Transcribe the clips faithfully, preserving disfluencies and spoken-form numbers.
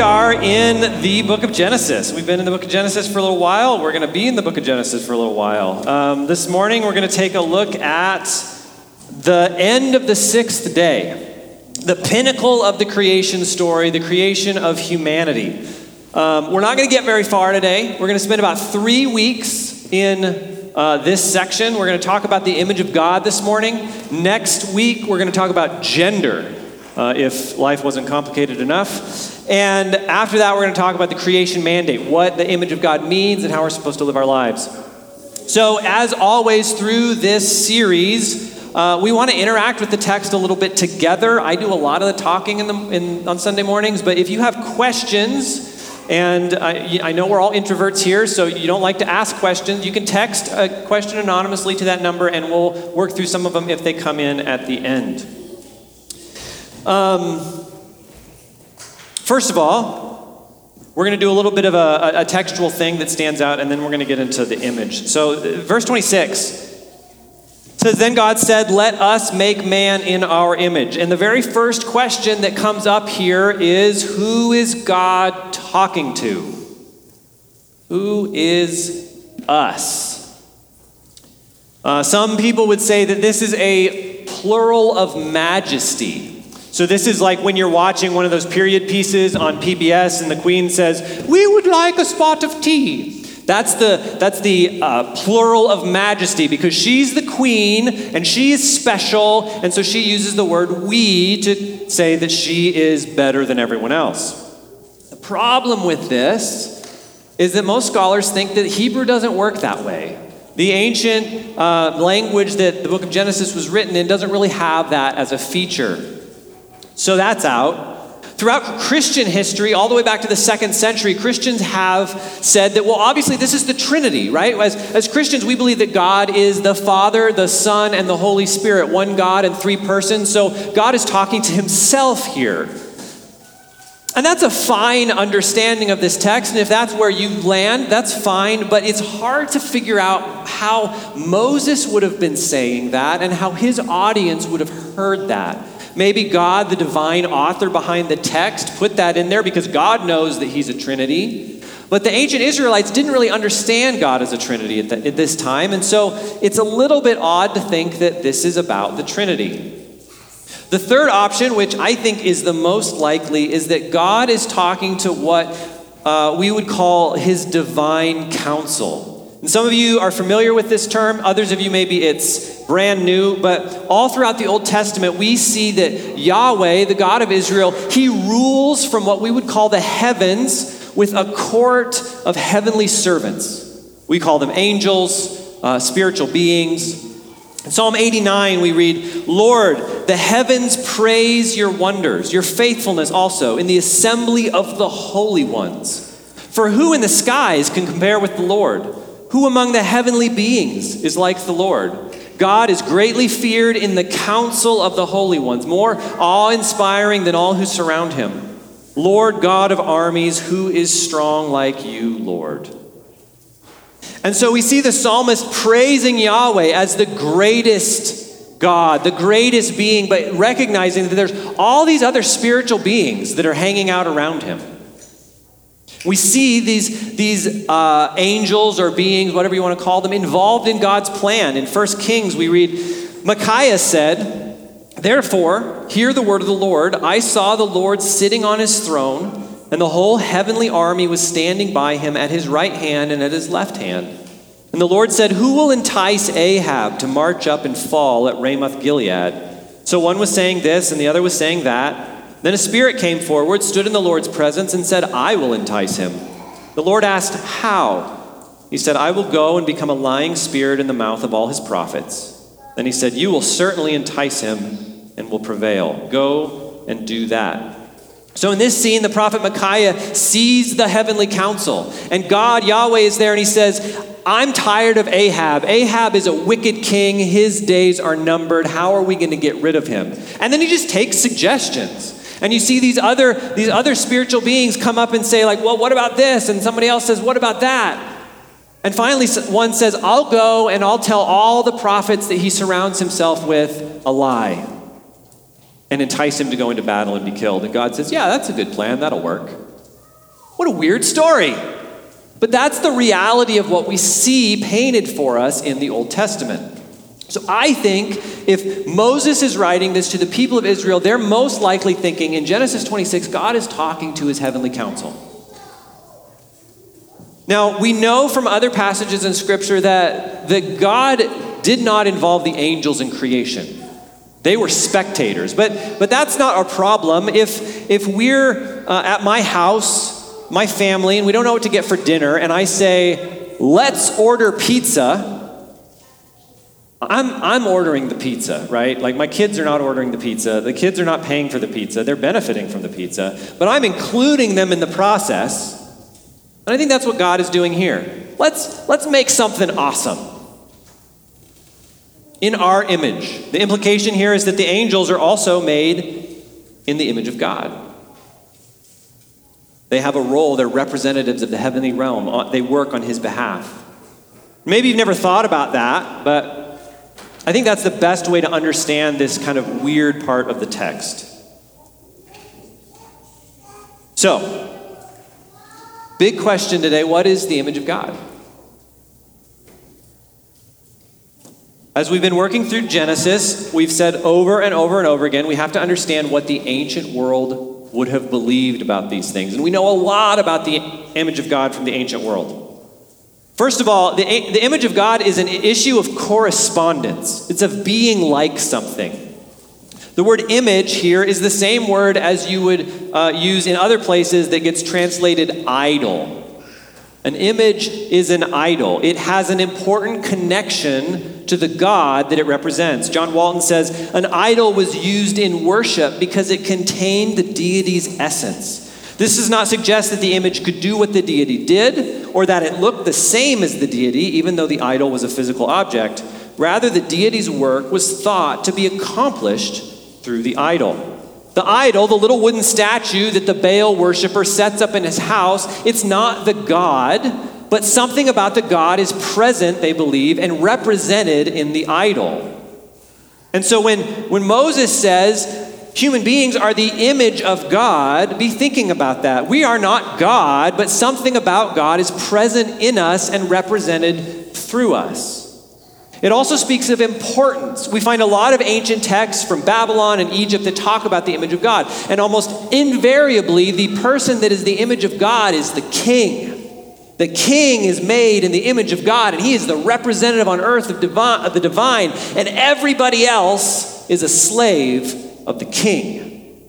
we are in the book of Genesis. We've been in the book of Genesis for a little while. We're going to be in the book of Genesis for a little while. Um, this morning, we're going to take a look at the end of the sixth day, the pinnacle of the creation story, the creation of humanity. Um, we're not going to get very far today. We're going to spend about three weeks in uh, this section. We're going to talk about the image of God this morning. Next week, we're going to talk about gender, uh, if life wasn't complicated enough. And after that, we're going to talk about the creation mandate, what the image of God means and how we're supposed to live our lives. So as always through this series, Uh, we want to interact with the text a little bit together. I do a lot of the talking in the, in, on Sunday mornings, but if you have questions, and I, I know we're all introverts here, so you don't like to ask questions, you can text a question anonymously to that number, and we'll work through some of them if they come in at the end. Um, first of all, we're going to do a little bit of a, a textual thing that stands out, and then we're going to get into the image. So verse twenty-six says, "Then God said, let us make man in our image." And the very first question that comes up here is, who is God talking to? Who is us? Uh, some people would say that this is a plural of majesty. So this is like when you're watching one of those period pieces on P B S and the Queen says, "We would like a spot of tea." That's the that's the uh, plural of majesty, because she's the queen and she is special, and so she uses the word "we" to say that she is better than everyone else. The problem with this is that most scholars think that Hebrew doesn't work that way. The ancient uh, language that the book of Genesis was written in doesn't really have that as a feature. So that's out. Throughout Christian history, all the way back to the second century, Christians have said that, well, obviously this is the Trinity, right? As, as Christians, we believe that God is the Father, the Son, and the Holy Spirit, one God and three persons. So God is talking to himself here. And that's a fine understanding of this text, and if that's where you land, that's fine, but it's hard to figure out how Moses would have been saying that and how his audience would have heard that. Maybe God, the divine author behind the text, put that in there because God knows that he's a Trinity. But the ancient Israelites didn't really understand God as a Trinity at, the, at this time. And so it's a little bit odd to think that this is about the Trinity. The third option, which I think is the most likely, is that God is talking to what uh, we would call his divine counsel. And some of you are familiar with this term. Others of you, maybe it's brand new. But all throughout the Old Testament, we see that Yahweh, the God of Israel, he rules from what we would call the heavens with a court of heavenly servants. We call them angels, uh, spiritual beings. In Psalm eighty-nine, we read, "Lord, the heavens praise your wonders, your faithfulness also in the assembly of the holy ones. For who in the skies can compare with the Lord? Who among the heavenly beings is like the Lord? God is greatly feared in the council of the holy ones, more awe-inspiring than all who surround him. Lord God of armies, who is strong like you, Lord?" And so we see the psalmist praising Yahweh as the greatest God, the greatest being, but recognizing that there's all these other spiritual beings that are hanging out around him. We see these, these uh, angels or beings, whatever you want to call them, involved in God's plan. In First Kings, we read, "Micaiah said, therefore, hear the word of the Lord. I saw the Lord sitting on his throne, and the whole heavenly army was standing by him at his right hand and at his left hand. And the Lord said, who will entice Ahab to march up and fall at Ramoth Gilead? So one was saying this, and the other was saying that. Then a spirit came forward, stood in the Lord's presence, and said, I will entice him. The Lord asked, how? He said, I will go and become a lying spirit in the mouth of all his prophets. Then he said, you will certainly entice him and will prevail. Go and do that. So in this scene, the prophet Micaiah sees the heavenly council. And God, Yahweh, is there, and he says, I'm tired of Ahab. Ahab is a wicked king. His days are numbered. How are we going to get rid of him? And then he just takes suggestions. And you see these other these other spiritual beings come up and say, like, well, what about this? And somebody else says, what about that? And finally, one says, I'll go and I'll tell all the prophets that he surrounds himself with a lie and entice him to go into battle and be killed. And God says, yeah, that's a good plan. That'll work. What a weird story. But that's the reality of what we see painted for us in the Old Testament. So I think if Moses is writing this to the people of Israel, they're most likely thinking in Genesis twenty-six, God is talking to his heavenly council. Now, we know from other passages in Scripture that, that God did not involve the angels in creation. They were spectators. But, but that's not our problem. If, if we're uh, at my house, my family, and we don't know what to get for dinner, and I say, let's order pizza, I'm, I'm ordering the pizza, right? Like, my kids are not ordering the pizza. The kids are not paying for the pizza. They're benefiting from the pizza. But I'm including them in the process. And I think that's what God is doing here. Let's, let's make something awesome in our image. The implication here is that the angels are also made in the image of God. They have a role. They're representatives of the heavenly realm. They work on his behalf. Maybe you've never thought about that, but I think that's the best way to understand this kind of weird part of the text. So, big question today, what is the image of God? As we've been working through Genesis, we've said over and over and over again, we have to understand what the ancient world would have believed about these things. And we know a lot about the image of God from the ancient world. First of all, the, the image of God is an issue of correspondence. It's of being like something. The word image here is the same word as you would uh, use in other places that gets translated idol. An image is an idol. It has an important connection to the God that it represents. John Walton says, an idol was used in worship because it contained the deity's essence. This does not suggest that the image could do what the deity did or that it looked the same as the deity, even though the idol was a physical object. Rather, the deity's work was thought to be accomplished through the idol. The idol, the little wooden statue that the Baal worshiper sets up in his house, it's not the god, but something about the god is present, they believe, and represented in the idol. And so when, when Moses says, human beings are the image of God, be thinking about that. We are not God, but something about God is present in us and represented through us. It also speaks of importance. We find a lot of ancient texts from Babylon and Egypt that talk about the image of God. And almost invariably, the person that is the image of God is the king. The king is made in the image of God, and he is the representative on earth of, divine, of the divine, and everybody else is a slave of the king.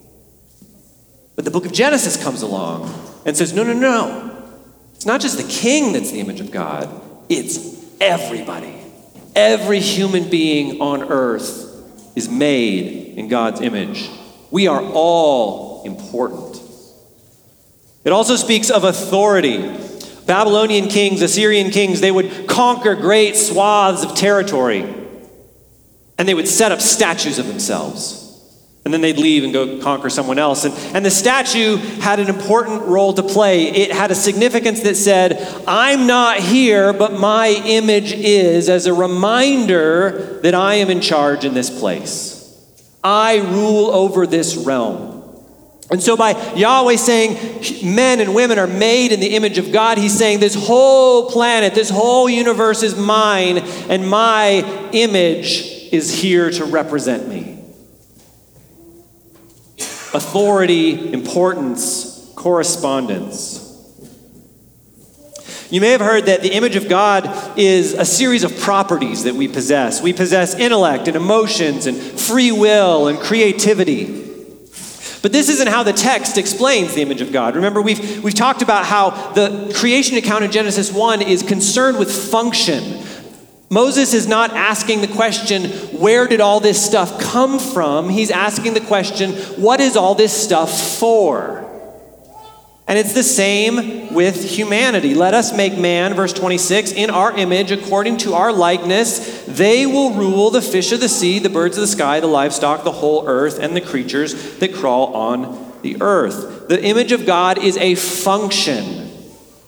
But the book of Genesis comes along and says, no, no, no. It's not just the king that's the image of God. It's everybody. Every human being on earth is made in God's image. We are all important. It also speaks of authority. Babylonian kings, Assyrian kings, they would conquer great swaths of territory, and they would set up statues of themselves. And then they'd leave and go conquer someone else. And, and the statue had an important role to play. It had a significance that said, I'm not here, but my image is, as a reminder that I am in charge in this place. I rule over this realm. And so by Yahweh saying men and women are made in the image of God, he's saying this whole planet, this whole universe is mine, and my image is here to represent me. Authority, importance, correspondence. You may have heard that the image of God is a series of properties that we possess. We possess intellect and emotions and free will and creativity. But this isn't how the text explains the image of God. Remember, we've, we've talked about how the creation account in Genesis one is concerned with function. Moses is not asking the question, where did all this stuff come from? He's asking the question, what is all this stuff for? And it's the same with humanity. Let us make man, verse twenty-six, in our image, according to our likeness. They will rule the fish of the sea, the birds of the sky, the livestock, the whole earth, and the creatures that crawl on the earth. The image of God is a function.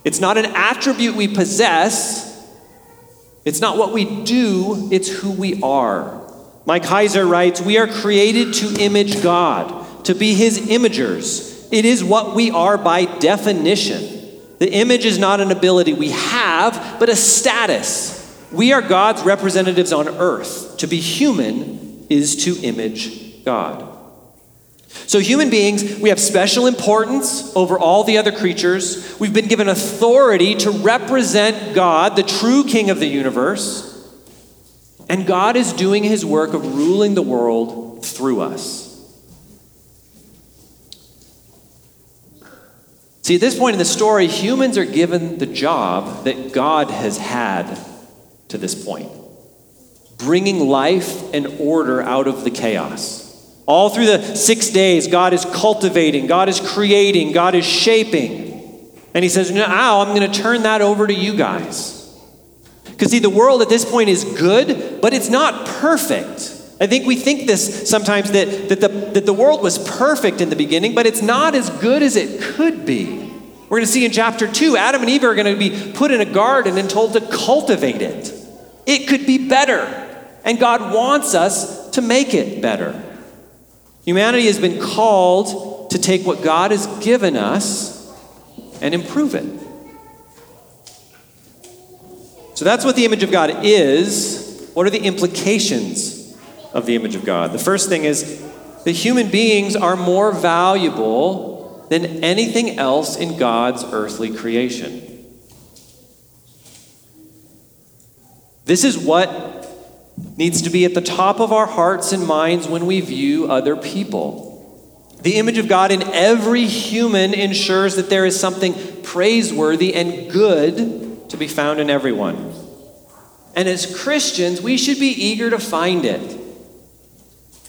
It's not an attribute we possess. It's not what we do, it's who we are. Mike Heiser writes, we are created to image God, to be his imagers. It is what we are by definition. The image is not an ability we have, but a status. We are God's representatives on earth. To be human is to image God. So human beings, we have special importance over all the other creatures. We've been given authority to represent God, the true King of the universe. And God is doing his work of ruling the world through us. See, at this point in the story, humans are given the job that God has had to this point, bringing life and order out of the chaos. All through the six days, God is cultivating, God is creating, God is shaping. And he says, now I'm going to turn that over to you guys. Because see, the world at this point is good, but it's not perfect. I think we think this sometimes, that, that, the, that the world was perfect in the beginning, but it's not as good as it could be. We're going to see in chapter two, Adam and Eve are going to be put in a garden and told to cultivate it. It could be better, and God wants us to make it better. Humanity has been called to take what God has given us and improve it. So that's what the image of God is. What are the implications of the image of God? The first thing is that human beings are more valuable than anything else in God's earthly creation. This is what needs to be at the top of our hearts and minds when we view other people. The image of God in every human ensures that there is something praiseworthy and good to be found in everyone. And as Christians, we should be eager to find it.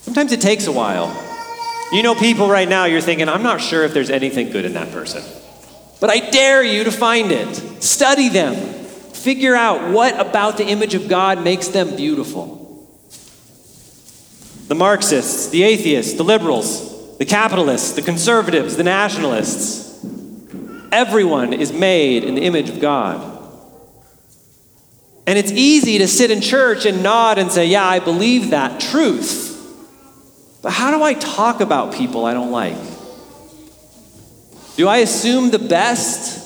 Sometimes it takes a while. You know, people right now, you're thinking, I'm not sure if there's anything good in that person. But I dare you to find it. Study them. Figure out what about the image of God makes them beautiful. The Marxists, the atheists, the liberals, the capitalists, the conservatives, the nationalists. Everyone is made in the image of God. And it's easy to sit in church and nod and say, yeah, I believe that truth. But how do I talk about people I don't like? Do I assume the best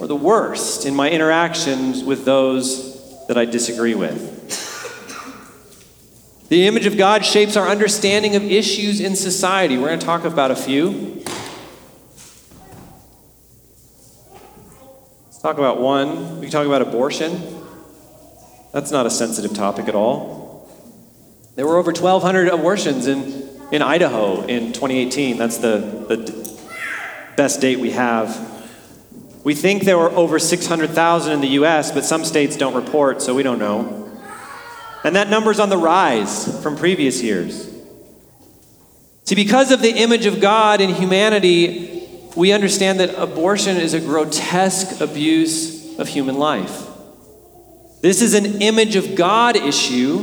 or the worst in my interactions with those that I disagree with? The image of God shapes our understanding of issues in society. We're going to talk about a few. Let's talk about one. We can talk about abortion. That's not a sensitive topic at all. There were over twelve hundred abortions in, in Idaho in twenty eighteen. That's the, the best date we have. We think there were over six hundred thousand in the U S, but some states don't report, so we don't know. And that number's on the rise from previous years. See, because of the image of God in humanity, we understand that abortion is a grotesque abuse of human life. This is an image of God issue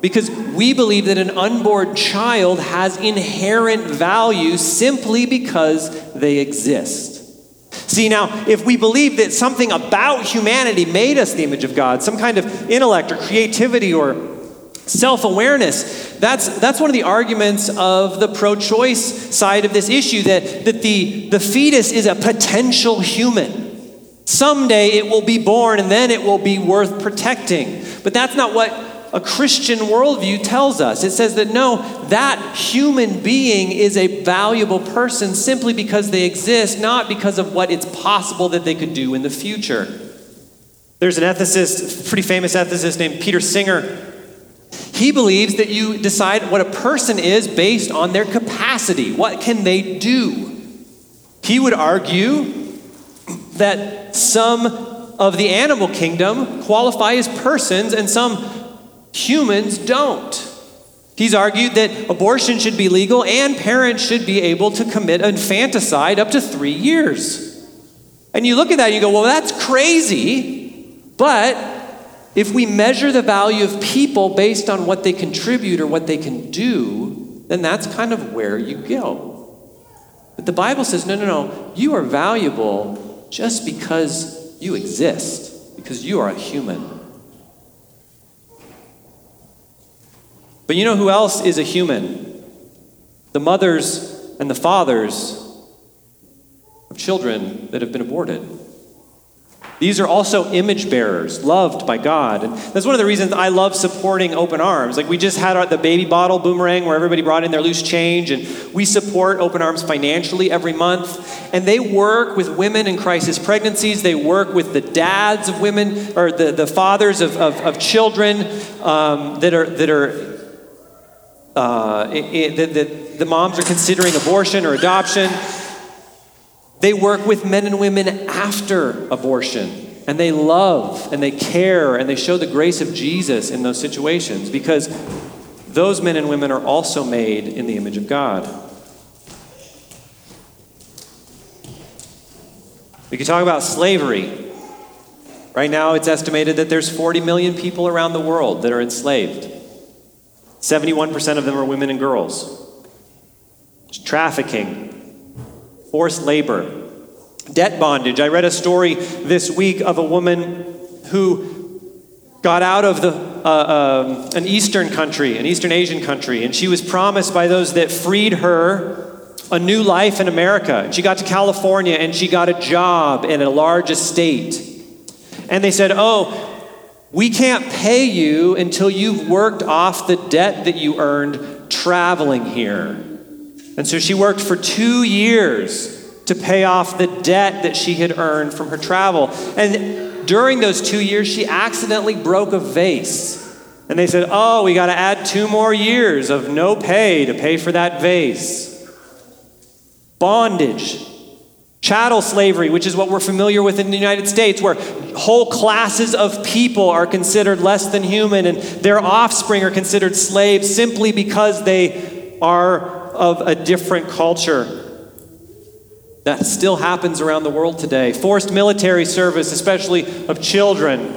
because we believe that an unborn child has inherent value simply because they exist. See, now, if we believe that something about humanity made us the image of God, some kind of intellect or creativity or self-awareness, that's, that's one of the arguments of the pro-choice side of this issue, that, that the, the fetus is a potential human. Someday it will be born and then it will be worth protecting. But that's not what a Christian worldview tells us. It says that no, that human being is a valuable person simply because they exist, not because of what it's possible that they could do in the future. There's an ethicist, pretty famous ethicist named Peter Singer. He believes that you decide what a person is based on their capacity. What can they do? He would argue that some of the animal kingdom qualify as persons and some humans don't. He's argued that abortion should be legal and parents should be able to commit infanticide up to three years. And you look at that and you go, well, that's crazy. But if we measure the value of people based on what they contribute or what they can do, then that's kind of where you go. But the Bible says, no, no, no, you are valuable just because you exist, because you are a human. But you know who else is a human? The mothers and the fathers of children that have been aborted. These are also image bearers, loved by God. And that's one of the reasons I love supporting Open Arms. Like, we just had our, the baby bottle boomerang where everybody brought in their loose change, and we support Open Arms financially every month. And they work with women in crisis pregnancies. They work with the dads of women, or the, the fathers of, of, of children um, that are, that are uh, it, it, that the moms are considering abortion or adoption. They work with men and women after abortion, and they love and they care and they show the grace of Jesus in those situations, because those men and women are also made in the image of God. We could talk about slavery. Right now it's estimated that there's forty million people around the world that are enslaved. seventy-one percent of them are women and girls. There's trafficking. Forced labor, debt bondage. I read a story this week of a woman who got out of the, uh, um, an Eastern country, an Eastern Asian country, and she was promised by those that freed her a new life in America. She got to California and she got a job in a large estate. And they said, oh, we can't pay you until you've worked off the debt that you earned traveling here. And so she worked for two years to pay off the debt that she had earned from her travel. And during those two years, she accidentally broke a vase. And they said, oh, we got to add two more years of no pay to pay for that vase. Bondage. Chattel slavery, which is what we're familiar with in the United States, where whole classes of people are considered less than human and their offspring are considered slaves simply because they are of a different culture. That still happens around the world today. Forced military service, especially of children.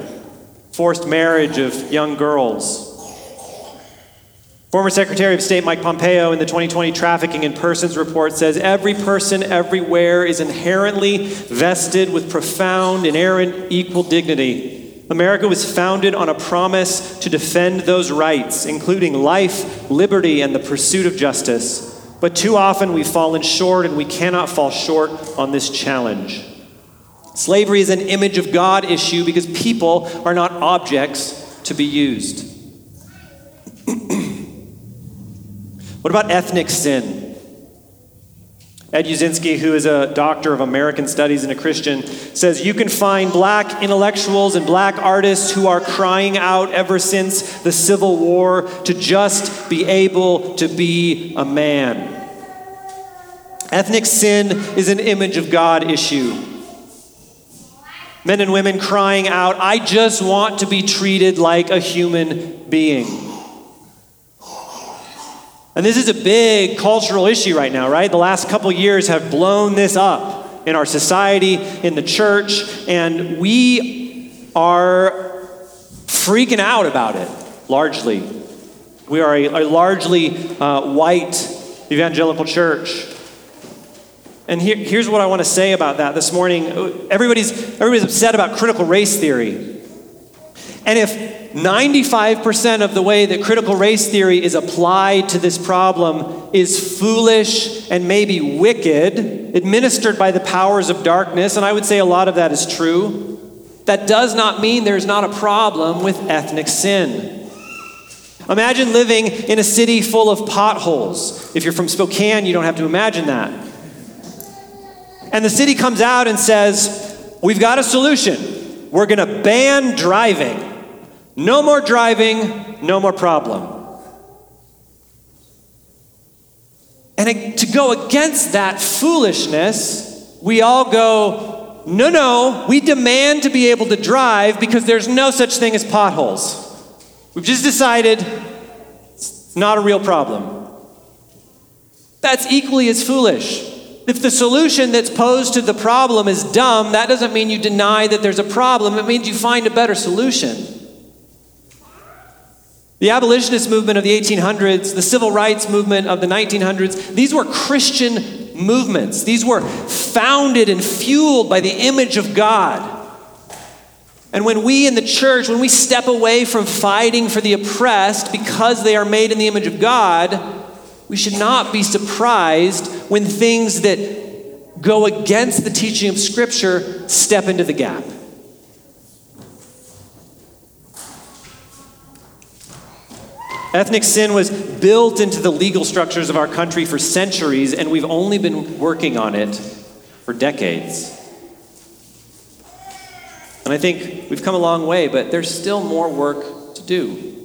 Forced marriage of young girls. Former Secretary of State Mike Pompeo in the twenty twenty Trafficking in Persons report says every person everywhere is inherently vested with profound, inerrant, equal dignity. America was founded on a promise to defend those rights, including life, liberty, and the pursuit of justice. But too often we've fallen short, and we cannot fall short on this challenge. Slavery is an image of God issue because people are not objects to be used. What about ethnic sin? Ed Uzinski, who is a doctor of American studies and a Christian, says you can find black intellectuals and black artists who are crying out ever since the Civil War to just be able to be a man. Ethnic sin is an image of God issue. Men and women crying out, I just want to be treated like a human being. And this is a big cultural issue right now, right? The last couple years have blown this up in our society, in the church, and we are freaking out about it, largely. We are a, a largely uh, white evangelical church. And here, here's what I want to say about that this morning. Everybody's, everybody's upset about critical race theory. And if ninety-five percent of the way that critical race theory is applied to this problem is foolish and maybe wicked, administered by the powers of darkness, and I would say a lot of that is true, that does not mean there's not a problem with ethnic sin. Imagine living in a city full of potholes. If you're from Spokane, you don't have to imagine that. And the city comes out and says, we've got a solution. We're going to ban driving. No more driving, no more problem. And to go against that foolishness, we all go, no, no, we demand to be able to drive because there's no such thing as potholes. We've just decided it's not a real problem. That's equally as foolish. If the solution that's posed to the problem is dumb, that doesn't mean you deny that there's a problem. It means you find a better solution. The abolitionist movement of the eighteen hundreds, the civil rights movement of the nineteen hundreds, these were Christian movements. These were founded and fueled by the image of God. And when we in the church, when we step away from fighting for the oppressed because they are made in the image of God, we should not be surprised when things that go against the teaching of Scripture step into the gap. Ethnic sin was built into the legal structures of our country for centuries, and we've only been working on it for decades. And I think we've come a long way, but there's still more work to do.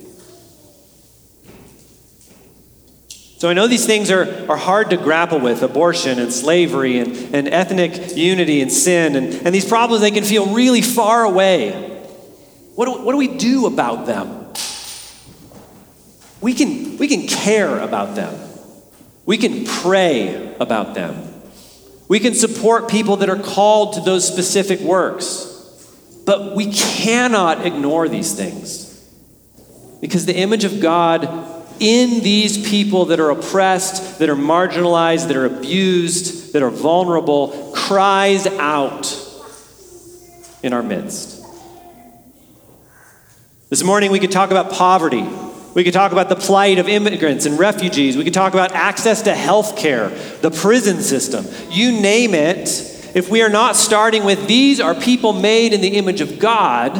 So I know these things are, are hard to grapple with, abortion and slavery and, and ethnic unity and sin, and, and these problems, they can feel really far away. What do, what do we do about them? We can, we can care about them. We can pray about them. We can support people that are called to those specific works. But we cannot ignore these things, because the image of God in these people that are oppressed, that are marginalized, that are abused, that are vulnerable, cries out in our midst. This morning we could talk about poverty. We could talk about the plight of immigrants and refugees. We could talk about access to health care, the prison system, you name it. If we are not starting with, these are people made in the image of God,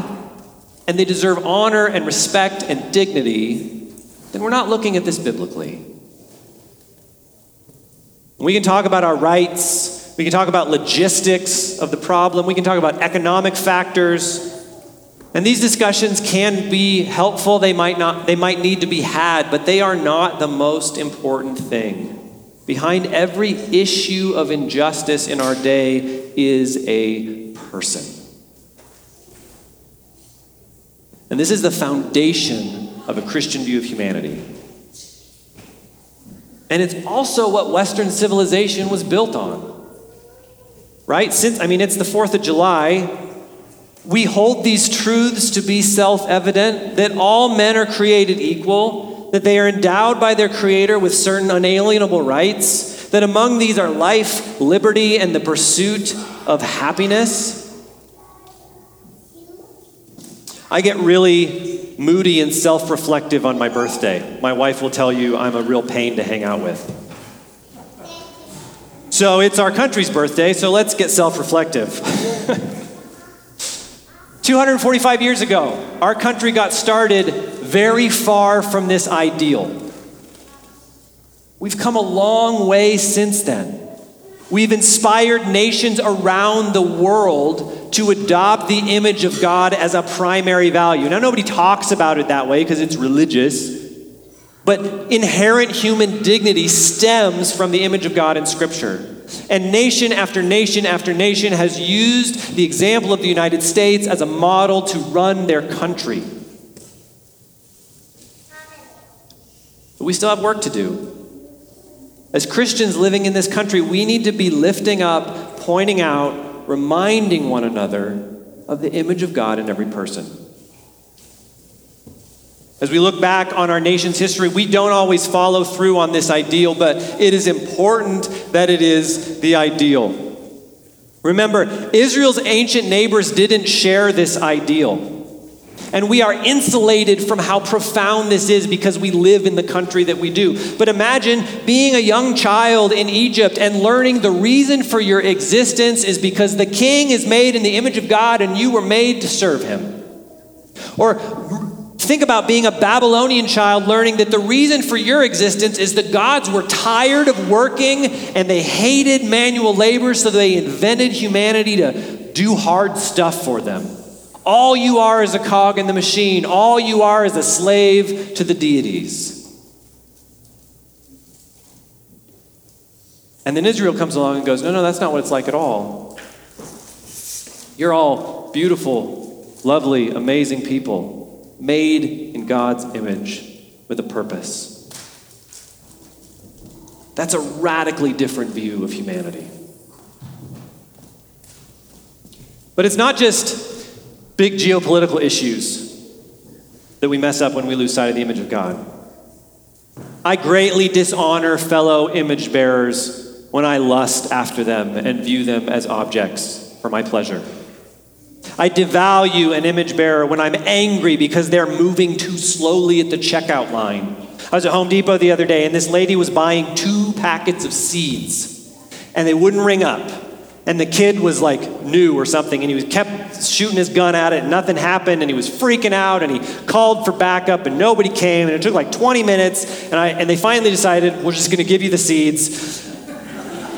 and they deserve honor and respect and dignity, then we're not looking at this biblically. We can talk about our rights. We can talk about logistics of the problem. We can talk about economic factors. And these discussions can be helpful. They might not, they might need to be had, but they are not the most important thing. Behind every issue of injustice in our day is a person. And this is the foundation of a Christian view of humanity. And it's also what Western civilization was built on, right? Since, I mean, it's the fourth of July. We hold these truths to be self-evident, that all men are created equal, that they are endowed by their Creator with certain unalienable rights, that among these are life, liberty, and the pursuit of happiness. I get really moody and self-reflective on my birthday. My wife will tell you I'm a real pain to hang out with. So it's our country's birthday, so let's get self-reflective. two hundred forty-five years ago, our country got started very far from this ideal. We've come a long way since then. We've inspired nations around the world to adopt the image of God as a primary value. Now, nobody talks about it that way because it's religious, but inherent human dignity stems from the image of God in Scripture. And nation after nation after nation has used the example of the United States as a model to run their country. But we still have work to do. As Christians living in this country, we need to be lifting up, pointing out, reminding one another of the image of God in every person. As we look back on our nation's history, we don't always follow through on this ideal, but it is important that it is the ideal. Remember, Israel's ancient neighbors didn't share this ideal. And we are insulated from how profound this is because we live in the country that we do. But imagine being a young child in Egypt and learning the reason for your existence is because the king is made in the image of God and you were made to serve him. Or think about being a Babylonian child learning that the reason for your existence is the gods were tired of working and they hated manual labor, so they invented humanity to do hard stuff for them. All you are is a cog in the machine. All you are is a slave to the deities. And then Israel comes along and goes, no, no, that's not what it's like at all. You're all beautiful, lovely, amazing people, made in God's image with a purpose. That's a radically different view of humanity. But it's not just big geopolitical issues that we mess up when we lose sight of the image of God. I greatly dishonor fellow image bearers when I lust after them and view them as objects for my pleasure. I devalue an image bearer when I'm angry because they're moving too slowly at the checkout line. I was at Home Depot the other day, and this lady was buying two packets of seeds, and they wouldn't ring up. And the kid was like new or something, and he was kept shooting his gun at it, and nothing happened, and he was freaking out, and he called for backup, and nobody came, and it took like twenty minutes, and I and they finally decided, we're just gonna give you the seeds.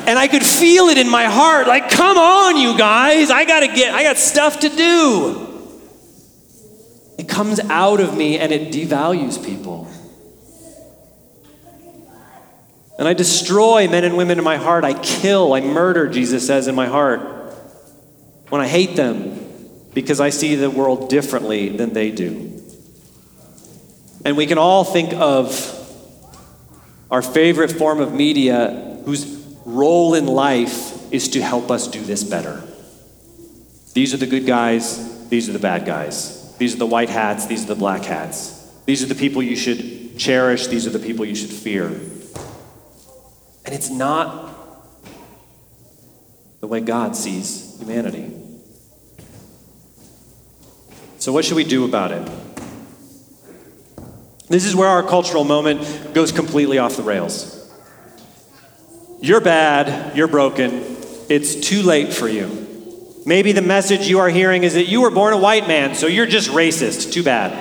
And I could feel it in my heart, like, come on, you guys, I gotta get, I got stuff to do. It comes out of me, and it devalues people. And I destroy men and women in my heart. I kill, I murder, Jesus says, in my heart when I hate them because I see the world differently than they do. And we can all think of our favorite form of media whose role in life is to help us do this better. These are the good guys. These are the bad guys. These are the white hats. These are the black hats. These are the people you should cherish. These are the people you should fear. And it's not the way God sees humanity. So what should we do about it? This is where our cultural moment goes completely off the rails. You're bad, you're broken, it's too late for you. Maybe the message you are hearing is that you were born a white man, so you're just racist, too bad.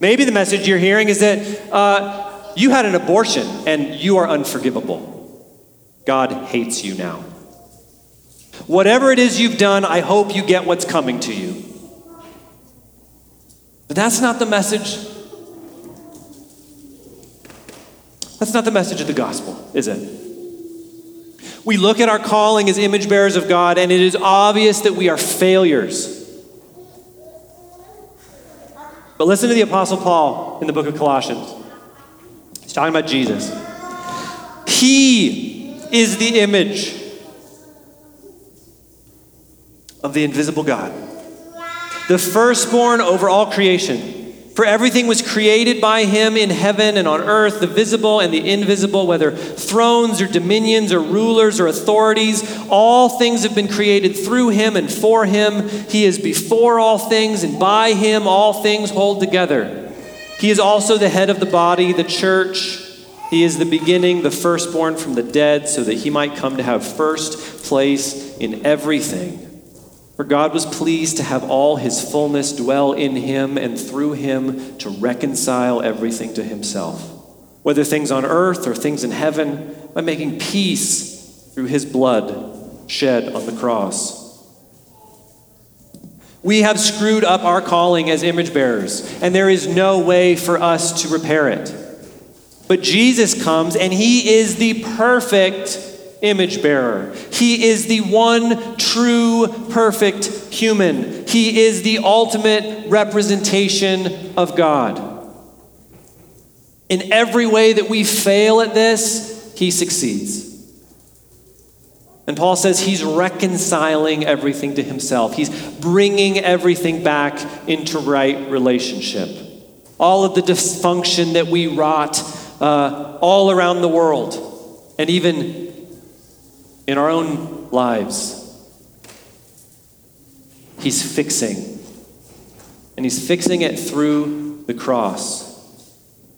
Maybe the message you're hearing is that uh, you had an abortion, and you are unforgivable. God hates you now. Whatever it is you've done, I hope you get what's coming to you. But that's not the message. That's not the message of the gospel, is it? We look at our calling as image bearers of God, and it is obvious that we are failures. But listen to the Apostle Paul in the book of Colossians. He's talking about Jesus. He is the image of the invisible God, the firstborn over all creation. For everything was created by him in heaven and on earth, the visible and the invisible, whether thrones or dominions or rulers or authorities. All things have been created through him and for him. He is before all things, and by him all things hold together. He is also the head of the body, the church. He is the beginning, the firstborn from the dead, so that he might come to have first place in everything. For God was pleased to have all his fullness dwell in him, and through him to reconcile everything to himself, whether things on earth or things in heaven, by making peace through his blood shed on the cross. We have screwed up our calling as image bearers, and there is no way for us to repair it. But Jesus comes, and he is the perfect image bearer. He is the one true, perfect human. He is the ultimate representation of God. In every way that we fail at this, he succeeds. And Paul says he's reconciling everything to himself. He's bringing everything back into right relationship. All of the dysfunction that we wrought uh, all around the world, and even in our own lives, he's fixing. And he's fixing it through the cross.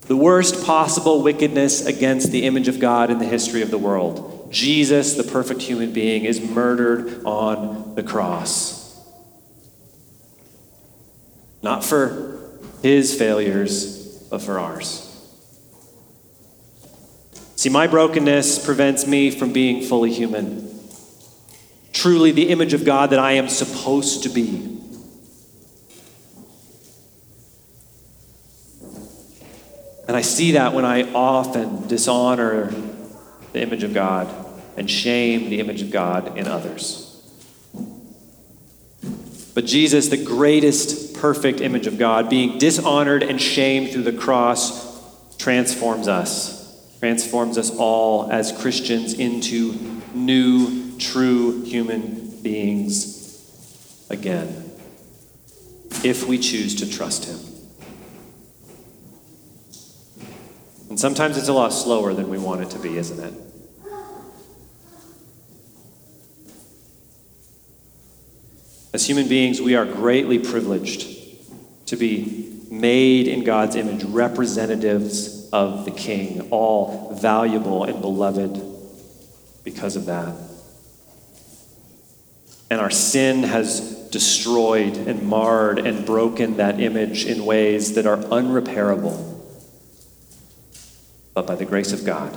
The worst possible wickedness against the image of God in the history of the world. Jesus, the perfect human being, is murdered on the cross. Not for his failures, but for ours. See, my brokenness prevents me from being fully human. Truly the image of God that I am supposed to be. And I see that when I often dishonor the image of God, and shame the image of God in others. But Jesus, the greatest perfect image of God, being dishonored and shamed through the cross, transforms us, transforms us all as Christians into new, true human beings again, if we choose to trust him. And sometimes it's a lot slower than we want it to be, isn't it? As human beings, we are greatly privileged to be made in God's image, representatives of the King, all valuable and beloved because of that. And our sin has destroyed and marred and broken that image in ways that are unrepairable. But by the grace of God.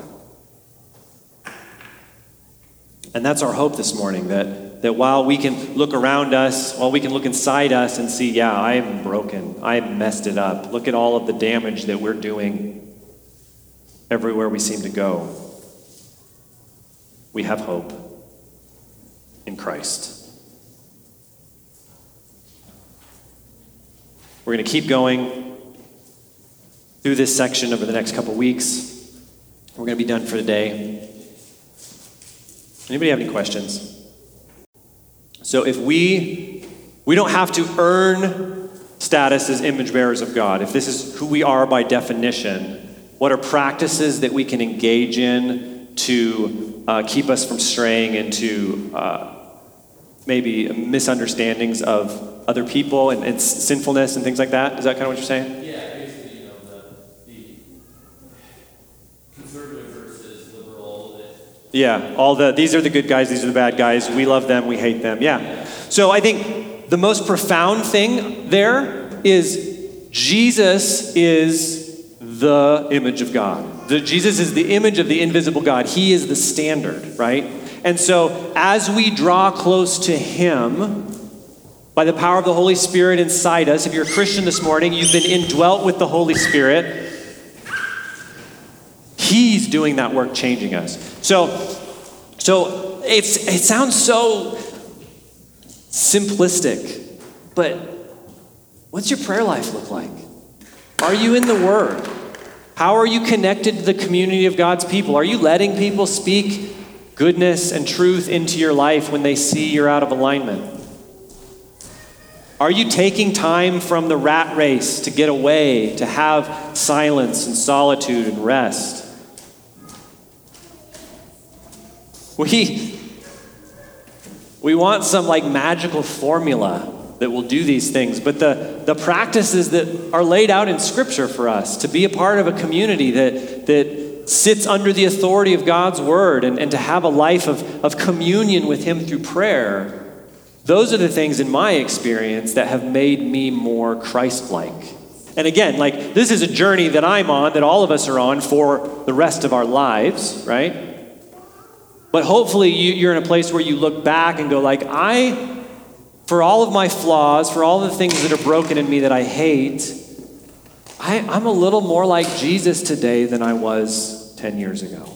And that's our hope this morning, that, that while we can look around us, while we can look inside us and see, yeah, I am broken. I messed it up. Look at all of the damage that we're doing everywhere we seem to go. We have hope in Christ. We're going to keep going through this section over the next couple weeks. We're going to be done for today. Anybody have any questions? So if we, we don't have to earn status as image bearers of God. If this is who we are by definition, what are practices that we can engage in to uh, keep us from straying into uh, maybe misunderstandings of other people and, and sinfulness and things like that? Is that kind of what you're saying? Yeah, basically, you know, the, the conservative versus liberal. And yeah, all the, these are the good guys, these are the bad guys, we love them, we hate them, yeah. yeah. So I think the most profound thing there is Jesus is the image of God. The, Jesus is the image of the invisible God. He is the standard, right? And so as we draw close to him, by the power of the Holy Spirit inside us. If you're a Christian this morning, you've been indwelt with the Holy Spirit. He's doing that work, changing us. So, so it's it sounds so simplistic, but what's your prayer life look like? Are you in the Word? How are you connected to the community of God's people? Are you letting people speak goodness and truth into your life when they see you're out of alignment? Are you taking time from the rat race to get away, to have silence and solitude and rest? We, we want some like magical formula that will do these things, but the, the practices that are laid out in Scripture for us, to be a part of a community that, that sits under the authority of God's Word and, and to have a life of, of communion with Him through prayer, those are the things in my experience that have made me more Christ-like. And again, like this is a journey that I'm on, that all of us are on for the rest of our lives, right? But hopefully you, you're in a place where you look back and go like, I, for all of my flaws, for all the things that are broken in me that I hate, I, I'm a little more like Jesus today than I was ten years ago.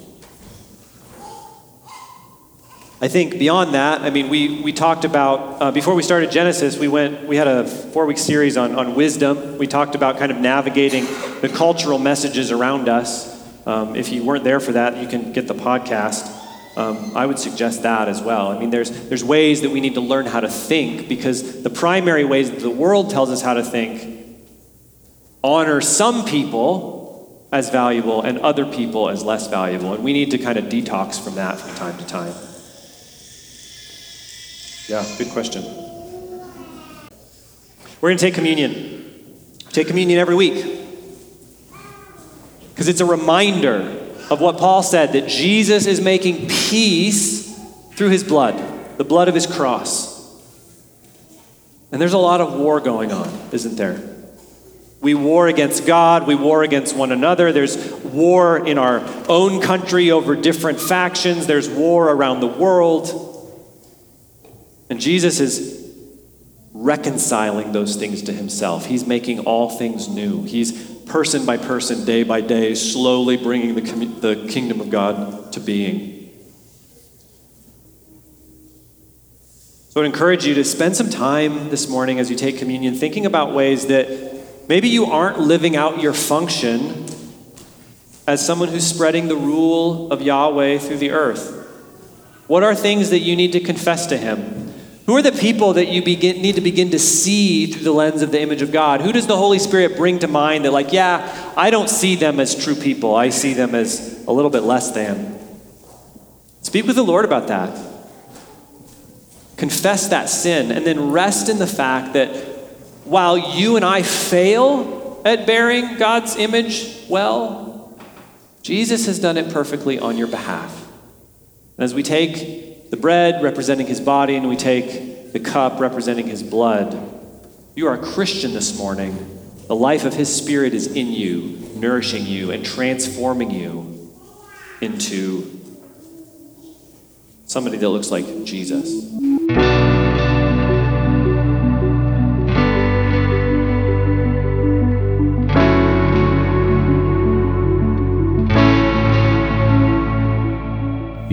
I think beyond that, I mean, we, we talked about, uh, before we started Genesis, we went, we had a four-week series on, on wisdom. We talked about kind of navigating the cultural messages around us. Um, if you weren't there for that, you can get the podcast. Um, I would suggest that as well. I mean, there's, there's ways that we need to learn how to think because the primary ways that the world tells us how to think honor some people as valuable and other people as less valuable. And we need to kind of detox from that from time to time. Yeah, good question. We're going to take communion. Take communion every week. Because it's a reminder of what Paul said, that Jesus is making peace through his blood, the blood of his cross. And there's a lot of war going on, isn't there? We war against God, we war against one another. There's war in our own country over different factions. There's war around the world. And Jesus is reconciling those things to himself. He's making all things new. He's person by person, day by day, slowly bringing the, com- the kingdom of God to being. So I'd encourage you to spend some time this morning as you take communion thinking about ways that maybe you aren't living out your function as someone who's spreading the rule of Yahweh through the earth. What are things that you need to confess to him? Who are the people that you begin, need to begin to see through the lens of the image of God? Who does the Holy Spirit bring to mind that like, yeah, I don't see them as true people. I see them as a little bit less than. Speak with the Lord about that. Confess that sin and then rest in the fact that while you and I fail at bearing God's image well, Jesus has done it perfectly on your behalf. And as we take the bread representing his body, and we take the cup representing his blood. You are a Christian this morning. The life of his Spirit is in you, nourishing you and transforming you into somebody that looks like Jesus.